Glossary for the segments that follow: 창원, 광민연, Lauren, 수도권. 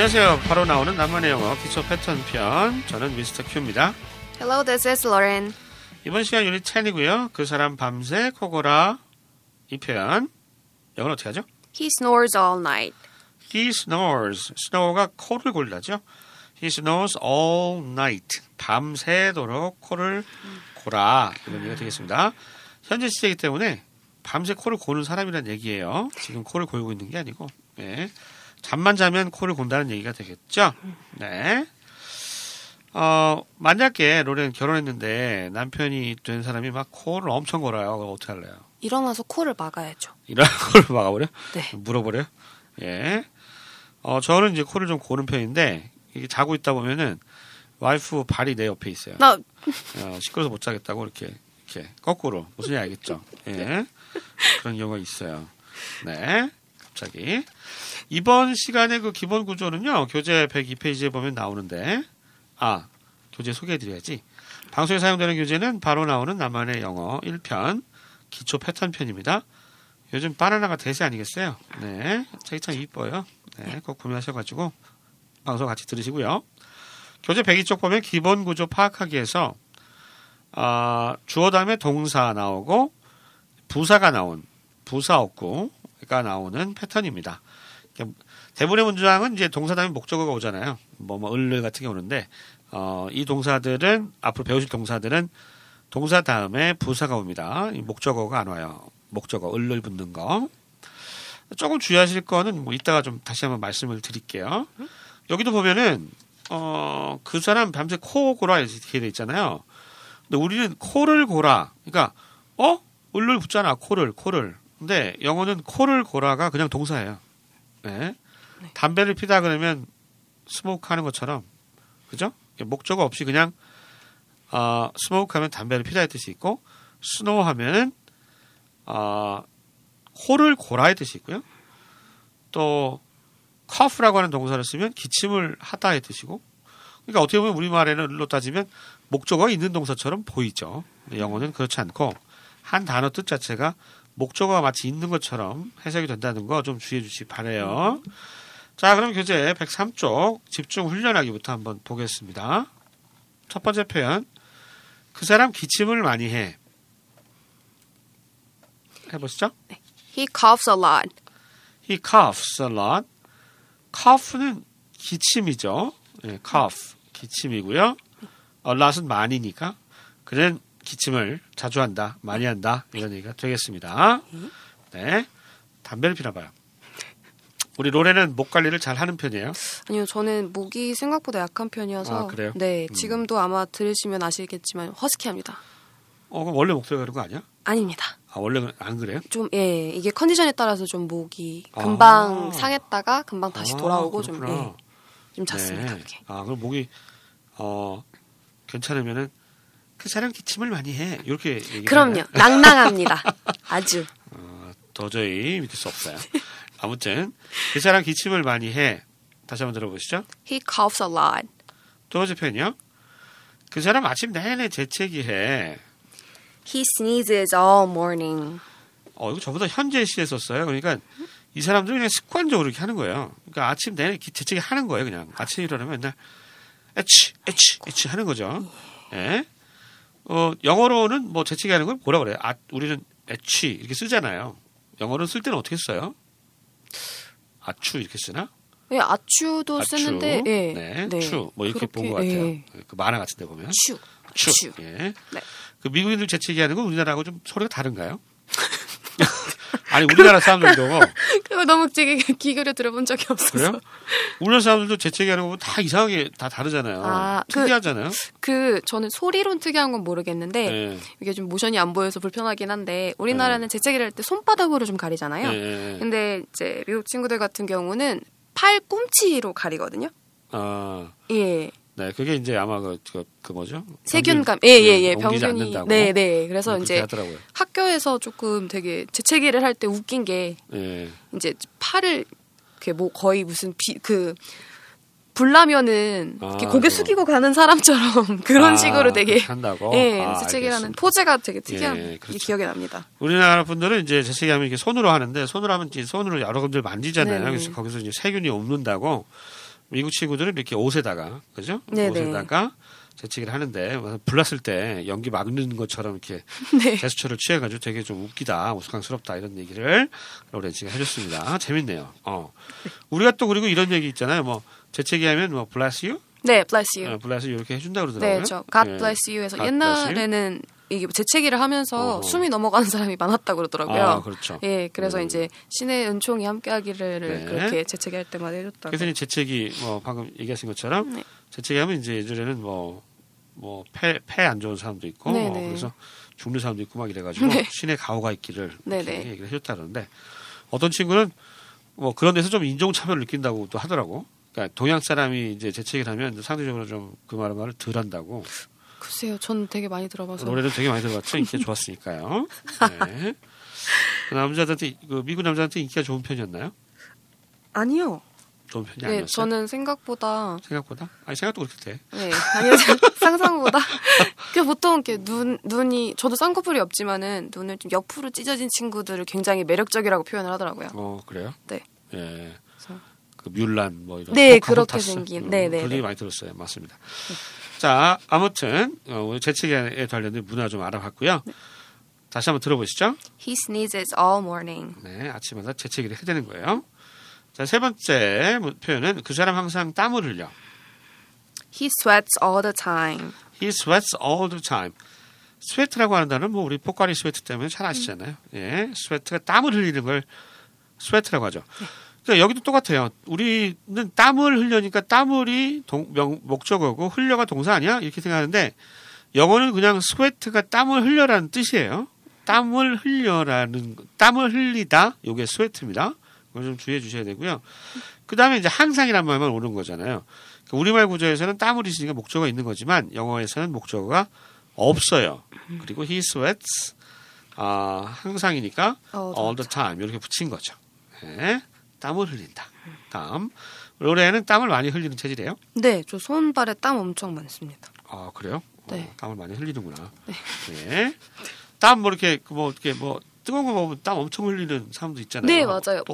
안녕하세요. 바로 나오는 나만의 영어 기초 패턴 편. 저는 미스터 큐입니다. Hello, this is Lauren. 이번 시간 유닛 10이고요. 그 사람 밤새 코골아 이 표현. 영어는 어떻게 하죠? He snores all night. He snores. snow가 코를 골라죠. He snores all night. 밤새도록 코를 골아. 이런 얘기가 되겠습니다. 현재 시제이기 때문에 밤새 코를 고는 사람이란 얘기예요. 지금 코를 골고 있는 게 아니고. 네. 잠만 자면 코를 곤다는 얘기가 되겠죠. 네. 만약에 로렌 결혼했는데 남편이 된 사람이 막 코를 엄청 골아요. 그럼 어떻게 할래요? 일어나서 코를 막아야죠. 일어나서 코를 막아버려? 네. 물어버려? 예. 저는 이제 코를 좀 고는 편인데 이게 자고 있다 보면은 와이프 발이 내 옆에 있어요. 시끄러워서 못 자겠다고 이렇게 거꾸로 무슨 얘기 알겠죠? 예. 그런 경우가 있어요. 네. 갑자기 이번 시간의 그 기본 구조는요. 교재 102페이지에 보면 나오는데 교재 소개해드려야지. 방송에 사용되는 교재는 바로 나오는 나만의 영어 1편 기초 패턴 편입니다. 요즘 바나나가 대세 아니겠어요? 네, 책이 참 이뻐요. 네, 꼭 구매하셔가지고 방송 같이 들으시고요. 교재 102쪽 보면 기본 구조 파악하기에서 주어 다음에 동사 나오고 부사가 나온 부사 어구가 나오는 패턴입니다. 대부분의 문장은 이제 동사 다음에 목적어가 오잖아요. 을를 같은 게 오는데 이 동사들은 앞으로 배우실 동사들은 동사 다음에 부사가 옵니다. 목적어가 안 와요. 목적어 을를 붙는 거. 조금 주의하실 거는 이따가 좀 다시 한번 말씀을 드릴게요. 여기도 보면은 그 사람 밤새 코 고라 이렇게 돼 있잖아요. 근데 우리는 코를 고라. 그러니까 을를 붙잖아. 코를. 근데 영어는 코를 고라가 그냥 동사예요. 네. 담배를 피다 그러면 스모크하는 것처럼 그죠? 목적어 없이 그냥 스모크하면 담배를 피다의 뜻이 있고 스노우하면은 코를 고라의 뜻이 있고요. 또 cough라고 하는 동사를 쓰면 기침을 하다의 뜻이고 그러니까 어떻게 보면 우리말에는 일로 따지면 목적어가 있는 동사처럼 보이죠. 영어는 그렇지 않고 한 단어 뜻 자체가 목적어가 마치 있는 것처럼 해석이 된다는 거 좀 주의해 주시기 바래요. 자, 그럼 교재 103쪽 집중 훈련하기부터 한번 보겠습니다. 첫 번째 표현. 그 사람 기침을 많이 해. 해보시죠. He coughs a lot. He coughs a lot. cough는 기침이죠. 네, cough. 기침이고요. a lot은 많이니까. 그는 기침을 자주 한다, 많이 한다 이런 얘기가 되겠습니다. 네, 담배를 피나 봐요. 우리 로렌은 목 관리를 잘 하는 편이에요? 아니요, 저는 목이 생각보다 약한 편이어서 그래요? 네, 지금도 아마 들으시면 아시겠지만 허스키합니다. 그럼 원래 목소리가 그런 거 아니야? 아닙니다. 원래 안 그래요? 좀 예, 이게 컨디션에 따라서 좀 목이 금방 상했다가 금방 다시 돌아오고 그렇구나. 좀 잤습니다. 네. 그게. 그럼 목이 괜찮으면은. 그 사람 기침을 많이 해. 이렇게 얘기하나요? 그럼요. 낭낭합니다. 아주. 도저히 믿을 수 없어요. 아무튼 그 사람 기침을 많이 해. 다시 한번 들어보시죠. He coughs a lot. 두 번째 표현이요. 그 사람 아침 내내 재채기 해. He sneezes all morning. 이거 저보다 현재 시에 썼어요. 그러니까 이 사람들은 그냥 습관적으로 이렇게 하는 거예요. 그러니까 아침 내내 재채기 하는 거예요. 그냥 아침에 일어나면 맨날 에치 하는 거죠. 예. 영어로는 재채기 하는 걸 뭐라 그래요? 우리는 애취 이렇게 쓰잖아요. 영어로 쓸 때는 어떻게 써요? 아추 이렇게 쓰나? 예, 아추도 쓰는데, 예. 네, 추. 이렇게 본 것 같아요. 예. 그 만화 같은 데 보면. 추. 예. 네. 그 미국인들 재채기 하는 건 우리나라하고 좀 소리가 다른가요? 아니, 우리나라 사람들도. 그거 너무 귀결에 들어본 적이 없어서. 그래요? 우리나라 사람들도 재채기 하는 거 보면 다 이상하게 다 다르잖아요. 특이하잖아요. 저는 소리론 특이한 건 모르겠는데, 네. 이게 좀 모션이 안 보여서 불편하긴 한데, 우리나라는 재채기를 할 때 손바닥으로 좀 가리잖아요. 네. 근데 이제 미국 친구들 같은 경우는 팔 꿈치로 가리거든요. 예. 네, 그게 이제 아마 그 뭐죠? 세균감, 예, 병균이, 네, 그래서 이제 하더라고요. 학교에서 조금 되게 재채기를 할 때 웃긴 게 이제 팔을 이렇게 거의 무슨 불나면은 이렇게 고개 숙이고 가는 사람처럼 그런 식으로 되게 한다고, 예, 재채기라는 포즈가 되게 특이한 그렇죠. 기억이 납니다. 우리나라 분들은 이제 재채기하면 이렇게 손으로 하는데 손으로 하면 이제 손으로 여러 군데를 만지잖아요. 그래서 거기서 이제 세균이 없는다고. 미국 친구들은 이렇게 옷에다가, 그죠? 네네. 옷에다가 재채기를 하는데, 불났을 때 연기 막는 것처럼 이렇게 네. 제스처를 취해가지고 되게 좀 웃기다, 우스꽝스럽다, 이런 얘기를 로렌 씨가 해줬습니다. 재밌네요. 우리가 또 그리고 이런 얘기 있잖아요. 뭐, 재채기 하면 뭐, bless you? 네, bless you. bless you 이렇게 해준다고 그러더라고요. 네, 저 God bless you 해서 God 옛날에는 이게 재채기를 하면서 숨이 넘어가는 사람이 많았다고 그러더라고요. 아, 그렇죠. 예, 그래서 이제 신의 은총이 함께하기를 네. 그렇게 재채기할 때마다 해줬다. 그래서 재채기 뭐 방금 얘기하신 것처럼 네. 재채기하면 이제 예전에는 뭐 폐 안 좋은 사람도 있고 그래서 죽는 사람도 있고 막 이래가지고 네. 신의 가호가 있기를 얘기를 해줬다 그러는데 어떤 친구는 뭐 그런 데서 좀 인종차별을 느낀다고 또 하더라고. 그러니까 동양 사람이 이제 재채기를 하면 상대적으로 좀 그 말을 덜 한다고. 글쎄요, 전 되게 많이 들어봐서. 노래도 되게 많이 들어봤죠. 인기가 좋았으니까요. 네. 그 남자들한테, 그 미국 남자한테 인기가 좋은 편이었나요? 아니요. 좋은 편이 아니었어요? 네, 저는 생각보다. 생각보다? 아니, 생각도 그렇게 돼. 네, 아니요, 상상보다. 그 보통 이렇게 눈이, 저도 쌍꺼풀이 없지만은 눈을 좀 옆으로 찢어진 친구들을 굉장히 매력적이라고 표현을 하더라고요. 그래요? 네. 예. 그 뮬란 뭐 이런. 네, 그렇게 생긴. 네네. 그런 얘기 많이 들었어요. 맞습니다. 네. 자, 아무튼 오늘 재채기에 관련된 문화 좀 알아봤고요. 네. 다시 한번 들어보시죠. He sneezes all morning. 네, 아침마다 재채기를 해대는 거예요. 자, 세 번째 표현은 그 사람 항상 땀을 흘려. He sweats all the time. He sweats all the time. 스웨트라고 하는 단어는 뭐 우리 포카리 스웨트 때문에 잘 아시잖아요. 예, 스웨트가 땀을 흘리는 걸 스웨트라고 하죠. 네. 그러니까 여기도 똑같아요. 우리는 땀을 흘려니까 땀을이 목적어고 흘려가 동사 아니야? 이렇게 생각하는데 영어는 그냥 스웨트가 땀을 흘려라는 뜻이에요. 땀을 흘려라는 땀을 흘리다. 이게 스웨트입니다. 이걸 좀 주의해 주셔야 되고요. 그다음에 이제 항상이란 말만 오는 거잖아요. 그러니까 우리말 구조에서는 땀을 있으니까 목적어가 있는 거지만 영어에서는 목적어가 없어요. 그리고 he sweats 항상이니까 all the time 이렇게 붙인 거죠. 네. 땀을 흘린다. 땀. 로레는 땀을 많이 흘리는 체질이에요? 네, 저 손발에 땀 엄청 많습니다. 아, 그래요? 네. 땀을 많이 흘리는구나. 네. 네. 땀 뭐 이렇게 뜨거운 거 먹으면 땀 엄청 흘리는 사람도 있잖아요. 네, 맞아요.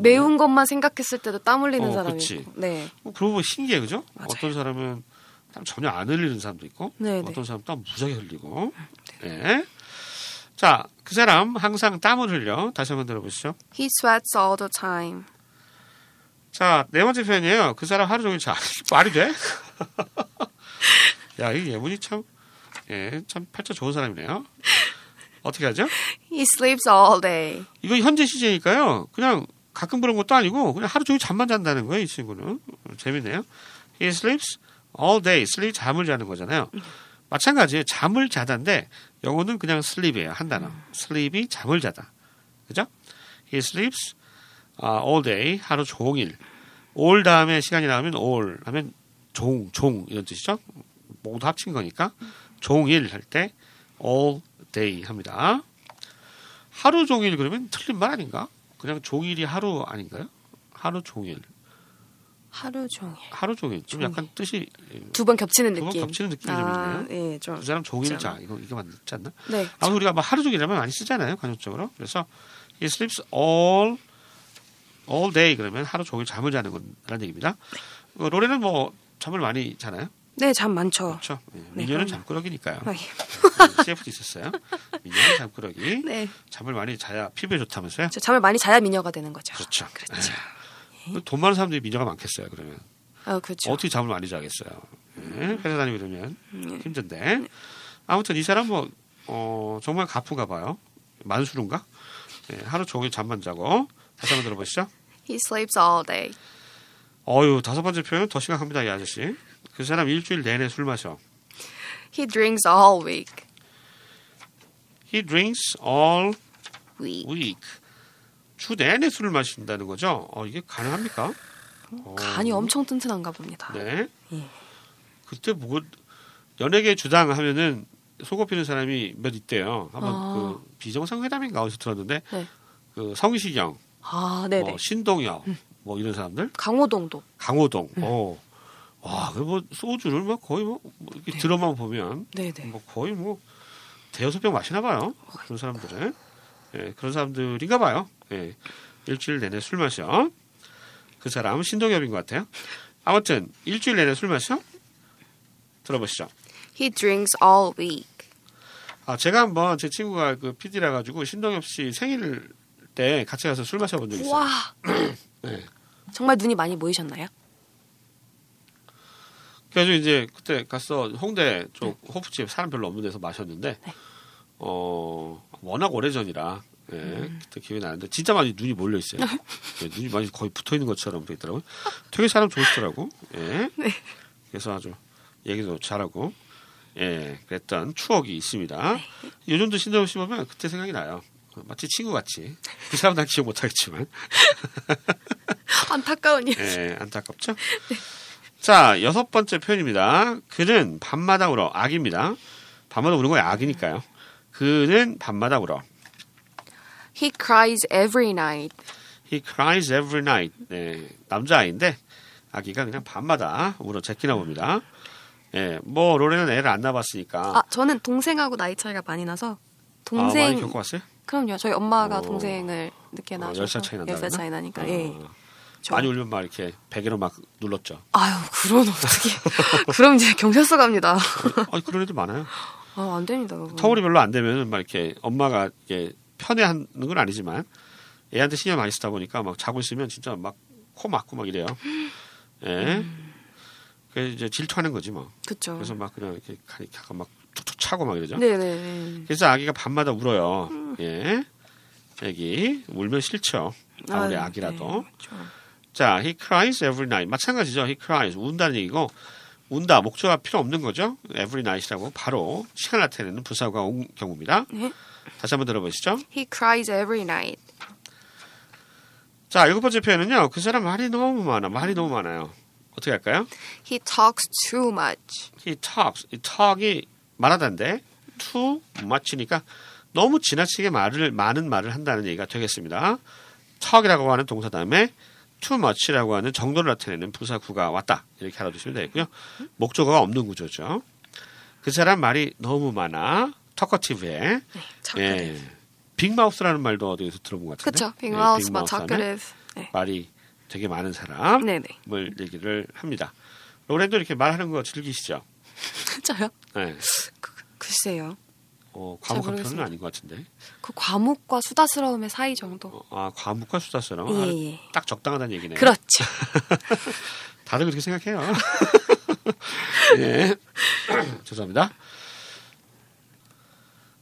매운 것만 생각했을 때도 땀 흘리는 사람이 있고. 네. 그러고 보면 신기해, 그죠? 맞아요. 어떤 사람은 땀 전혀 안 흘리는 사람도 있고, 어떤 사람은 땀 무지하게 흘리고. 네. 자, 그 사람 항상 땀을 흘려. 다시 한번 들어보시죠. He sweats all the time. 자, 네 번째 표현이에요. 그 사람 하루 종일 자. 말이 돼? 야, 이 예문이 참 팔자 좋은 사람이네요. 어떻게 하죠? He sleeps all day. 이거 현재 시제니까요. 그냥 가끔 그런 것도 아니고 그냥 하루 종일 잠만 잔다는 거예요. 이 친구는. 재밌네요. He sleeps all day. sleep 잠을 자는 거잖아요. 마찬가지예요. 잠을 자다인데 영어는 그냥 sleep이에요. 한 단어. sleep이 잠을 자다. 그죠? He sleeps all day. 하루 종일. all 다음에 시간이 나오면 all 하면 종 이런 뜻이죠. 모두 합친 거니까 종일 할 때 all day 합니다. 하루 종일 그러면 틀린 말 아닌가? 그냥 종일이 하루 아닌가요? 하루 종일. 하루 종일. 좀 약간 뜻이 두 번 겹치는 느낌. 좀 있네요. 예, 좀. 그 사람 종일 자. 이거 맞지 않나? 네. 아무튼 우리가 하루 종일이라면 많이 쓰잖아요, 관용적으로. 그래서 he sleeps all day 그러면 하루 종일 잠을 자는 거라는 얘기입니다. 네. 로렌은 뭐 잠을 많이 자나요? 네, 잠 많죠. 그렇죠. 네, 미녀는 잠꾸러기니까요. CF도 있었어요. 미녀는 잠꾸러기. 네. 잠을 많이 자야 피부에 좋다면서요? 잠을 많이 자야 미녀가 되는 거죠. 그렇죠. 돈 많은 사람들이 미녀가 많겠어요. 그러면 그렇죠. 어떻게 잠을 많이 자겠어요. 회사 다니고 이러면 힘든데 아무튼 이 사람 뭐 정말 가프가 봐요. 만수른가? 하루 종일 잠만 자고. 다시 한번 들어보시죠. He sleeps all day. 다섯 번째 표현 더 심각합니다. 이 아저씨. 그 사람 일주일 내내 술 마셔. He drinks all week. He drinks all week. 주 내내 술을 마신다는 거죠. 이게 가능합니까? 간이 엄청 튼튼한가 봅니다. 네. 예. 그때 연예계 주당 하면은 속업히는 사람이 몇 있대요. 한번 그 비정상회담인가 어디서 들었는데 그 성시경, 신동엽, 뭐 이런 사람들. 강호동도. 와, 소주를 거의 이렇게 들어만 보면 거의 대여섯 병 마시나 봐요. 그런 사람들은. 예, 그런 사람들인가 봐요. 예, 일주일 내내 술 마셔. 그 사람 신동엽인 것 같아요. 아무튼 일주일 내내 술 마셔? 들어보시죠. He drinks all week. 아, 제가 한번 제 친구가 그 PD라 가지고 신동엽 씨 생일 때 같이 가서 술 마셔본 적이 있어요. 와. 네. 정말 눈이 많이 모이셨나요? 그래서 이제 그때 가서 홍대 쪽 호프집 사람 별로 없는 데서 마셨는데, 네. 워낙 오래전이라 예, 그때 기억이 나는데 진짜 많이 눈이 몰려 있어요. 예, 눈이 많이 거의 붙어 있는 것처럼 되어 있더라고요. 되게 사람 좋으시더라고. 예. 네. 그래서 아주 얘기도 잘하고, 예, 그랬던 추억이 있습니다. 네. 요즘도 신동엽 씨 보면 그때 생각이 나요. 마치 친구 같이. 그 사람 난 기억 못하겠지만. 안타까운 일이죠. 예, 안타깝죠. 네. 자, 6번째 표현입니다. 그는 밤마다 울어. 악입니다. 밤마다 우는 거야. 악이니까요. 그는 밤마다 울어. He cries every night. He cries every night. 네, 남자아이인데 아기가 그냥 밤마다 울어제끼나 봅니다. 예, 뭐 로렌은 애를 안 낳았으니까. 아, 저는 동생하고 나이 차이가 많이 나서 동생. 아, 많이 겪어봤어요? 그럼요. 저희 엄마가 동생을 늦게 낳아서 10살 차이 난다. 10살 차이 나니까. 예. 저... 많이 울면 막 이렇게 베개로 막 눌렀죠. 아유, 그런 어떻게? 그럼 이제 경찰서 갑니다. 아니, 그런 애들 많아요. 아, 안 됩니다. 그건. 터울이 별로 안 되면 막 이렇게 엄마가 이렇게 편애하는 건 아니지만 애한테 신경 많이 쓰다 보니까 막 자고 있으면 진짜 막 코 막고 막 이래요. 예. 그래서 이제 질투하는 거지 뭐. 그렇죠. 그래서 막 그냥 이렇게 약간 막 툭툭 차고 막 이러죠. 네네. 그래서 아기가 밤마다 울어요. 예. 애기 울면 싫죠. 아무리 아기라도. 네, 그렇죠. 자, he cries every night. 마찬가지죠. he cries. 운다는 얘기고, 운다. 목적어가 필요 없는 거죠. every night이라고 바로 시간을 나타내는 부사가 온 경우입니다. 네. 다시 한번 들어보시죠. He cries every night. 자, 7번째 표현은요. 그 사람 말이 너무 많아. 말이 너무 많아요. 어떻게 할까요? He talks too much. He talks. 이 talk이 말하다인데 too much니까 너무 지나치게 많은 말을 한다는 얘기가 되겠습니다. talk이라고 하는 동사 다음에 too much라고 하는 정도를 나타내는 부사구가 왔다. 이렇게 알아두시면 되겠고요. 목적어가 없는 구조죠. 그 사람 말이 너무 많아. talkative에. 네, 빅마우스라는 말도 어디서 들어본 것 같은데. 그렇죠. 빅마우스, 네, talkative. 네. 말이 되게 많은 사람을 얘기를 합니다. 로렌도 이렇게 말하는 거 즐기시죠? 저요? 네. 글쎄요. 과묵한 편은 아닌 것 같은데. 그 과묵과 수다스러움의 사이 정도. 아, 과묵과 수다스러움. 예, 예. 딱 적당하다는 얘기네요. 그렇죠. 다들 그렇게 생각해요. 예. 죄송합니다.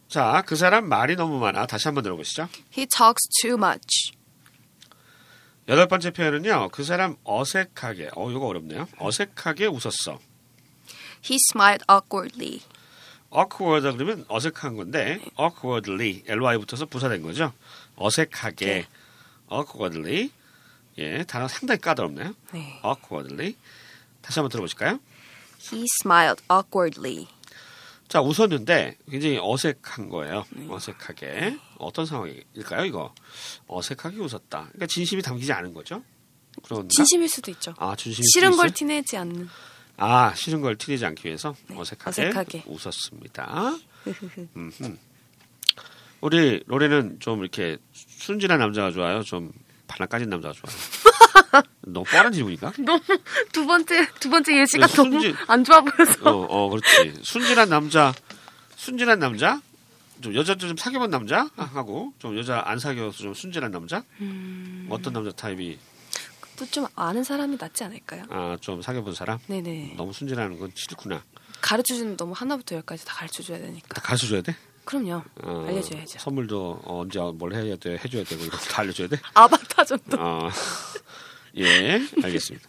자, 그 사람 말이 너무 많아. 다시 한번 들어보시죠. He talks too much. 8번째 표현은요. 그 사람 어색하게. 이거 어렵네요. 어색하게 웃었어. He smiled awkwardly. awkward 그러면 어색한 건데 awkwardly ly 붙어서 부사된 거죠. 어색하게. 네. awkwardly. 예, 단어 상당히 까다롭네요. 네. awkwardly. 다시 한번 들어보실까요? He smiled awkwardly. 자, 웃었는데 굉장히 어색한 거예요. 어색하게. 어떤 상황일까요, 이거? 어색하게 웃었다. 그러니까 진심이 담기지 않은 거죠? 그런가? 진심일 수도 있죠. 아, 진심일 수도 있어요? 싫은 걸 티내지 않는. 아, 싫은 걸 티내지 않기 위해서 네, 어색하게 웃었습니다. 우리 로렌은 좀 이렇게 순진한 남자가 좋아요? 좀 반란 까진 남자가 좋아요? 너무 빠른 질문인가? 너무 두 번째 예시가 너무 안 좋아 보여서. 그렇지. 순진한 남자, 좀 여자들 좀 사귀어본 남자 하고 좀 여자 안 사귀어서 좀 순진한 남자. 어떤 남자 타입이? 또 좀 아는 사람이 낫지 않을까요? 아, 좀 사귀어본 사람? 네네. 너무 순진하는 건 싫구나. 가르쳐주는 너무 하나부터 열까지 다 가르쳐줘야 되니까. 다 가르쳐줘야 돼? 그럼요. 알려줘야죠. 선물도 언제 뭘 해야 돼, 해줘야 되고 이런 거 다 알려줘야 돼? 아바타 정도. 예, 알겠습니다.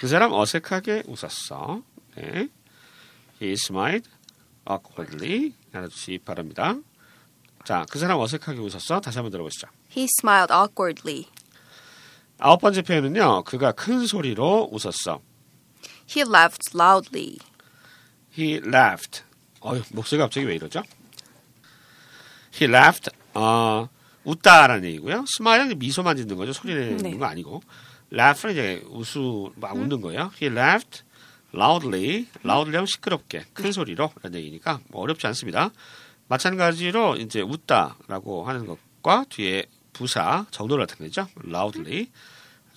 그 사람 어색하게 웃었어. 네. He smiled awkwardly. 알아주시기 바랍니다. 자, 그 사람 어색하게 웃었어. 다시 한번 들어보시죠. He smiled awkwardly. 9번째 표현은요. 그가 큰 소리로 웃었어. He laughed loudly. He laughed. 목소리가 갑자기 왜 이러죠? He laughed. 웃다라는 얘기고요. Smile은 미소만 짓는 거죠. 소리 내는 네. 거 아니고. Laugh는 이제 웃는 거예요. He laughed loudly. loudly 하면 시끄럽게 큰 소리로 라는 얘기니까 뭐 어렵지 않습니다. 마찬가지로 이제 웃다라고 하는 것과 뒤에 부사 정도를 나타내죠. loudly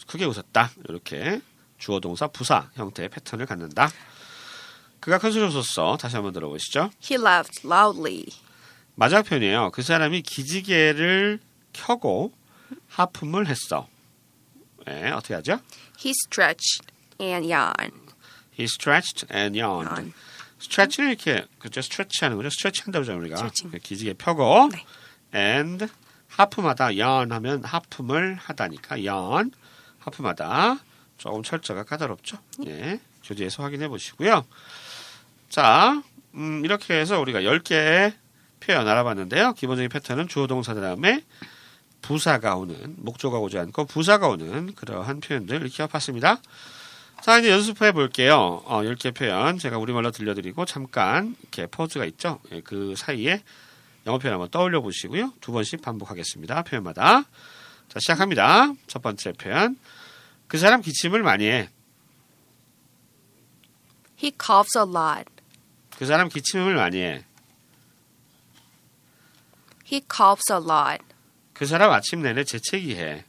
크게 웃었다 이렇게 주어 동사 부사 형태의 패턴을 갖는다. 그가 큰 소리로 썼어. 다시 한번 들어보시죠. He laughed loudly. 마지막 표현이에요. 그 사람이 기지개를 켜고 하품을 했어. 네, 어떻게 하죠? He stretched and yawned. He stretched and yawned. stretch는 이렇게 그죠? stretch하는 거죠. stretch한다고 하죠 우리가. Stretching. 기지개 펴고 네. and 하품하다. yawn하면 하품을 하다니까 yawn 하품하다. 조금 철자가 까다롭죠. 네. 예, 교재에서 확인해 보시고요. 자, 이렇게 해서 우리가 10개의 표현 알아봤는데요. 기본적인 패턴은 주어 동사 다음에 부사가 오는, 목조가 오지 않고 부사가 오는 그러한 표현들 익혀봤습니다. 자, 이제 연습해 볼게요. 10개 표현 제가 우리말로 들려드리고 잠깐 이렇게 포즈가 있죠. 예, 그 사이에 영어 표현 한번 떠올려 보시고요. 2번씩 반복하겠습니다. 표현마다. 자, 시작합니다. 첫 번째 표현. 그 사람 기침을 많이 해. He coughs a lot. 그 사람 기침을 많이 해. He coughs a lot. 그 사람 아침 내내 재채기 해.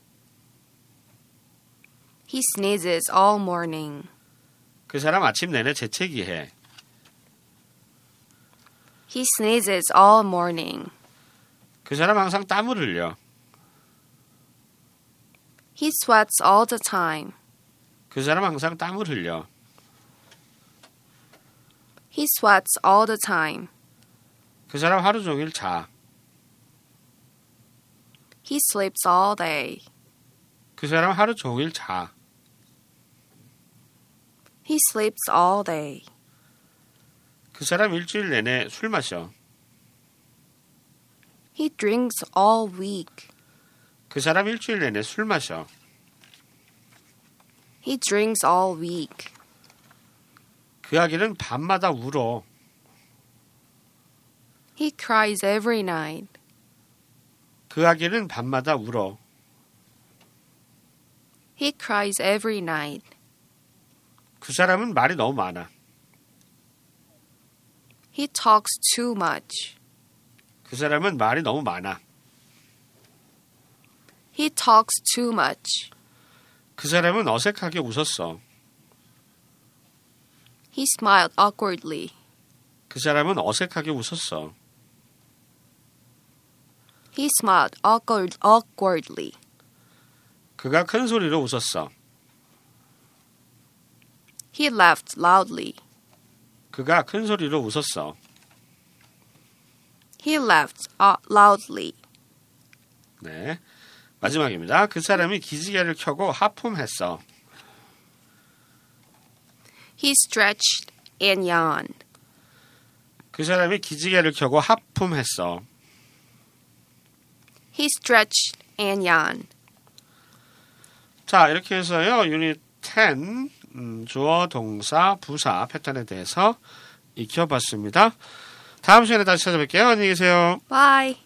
He sneezes all morning. 그 사람 아침 내내 재채기 해. He sneezes all morning. 그 사람 항상 땀을 흘려. He sweats all the time. 그 사람 항상 땀을 흘려. He sweats all the time. 그 사람 하루 종일 자. He sleeps all day. 그 사람 하루 종일 자. He sleeps all day. 그 사람 일주일 내내 술 마셔. He drinks all week. 그 사람 일주일 내내 술 마셔. He drinks all week. 그 아기는 밤마다 울어. He cries every night. 그 아기는 밤마다 울어. He cries every night. 그 사람은 말이 너무 많아. He talks too much. 그 사람은 말이 너무 많아. He talks too much. 그 사람은 어색하게 웃었어. He smiled awkwardly. 그 사람은 어색하게 웃었어. He smiled awkwardly. 그가 큰 소리로 웃었어. He laughed loudly. 그가 큰 소리로 웃었어. He laughed loudly. 네, 마지막입니다. 그 사람이 기지개를 켜고 하품했어. He stretched and yawned. 그 사람이 기지개를 켜고 하품했어. He stretched and yawned. 자, 이렇게 해서요. 유닛 10 주어, 동사, 부사 패턴에 대해서 익혀봤습니다. 다음 시간에 다시 찾아뵐게요. 안녕히 계세요. Bye.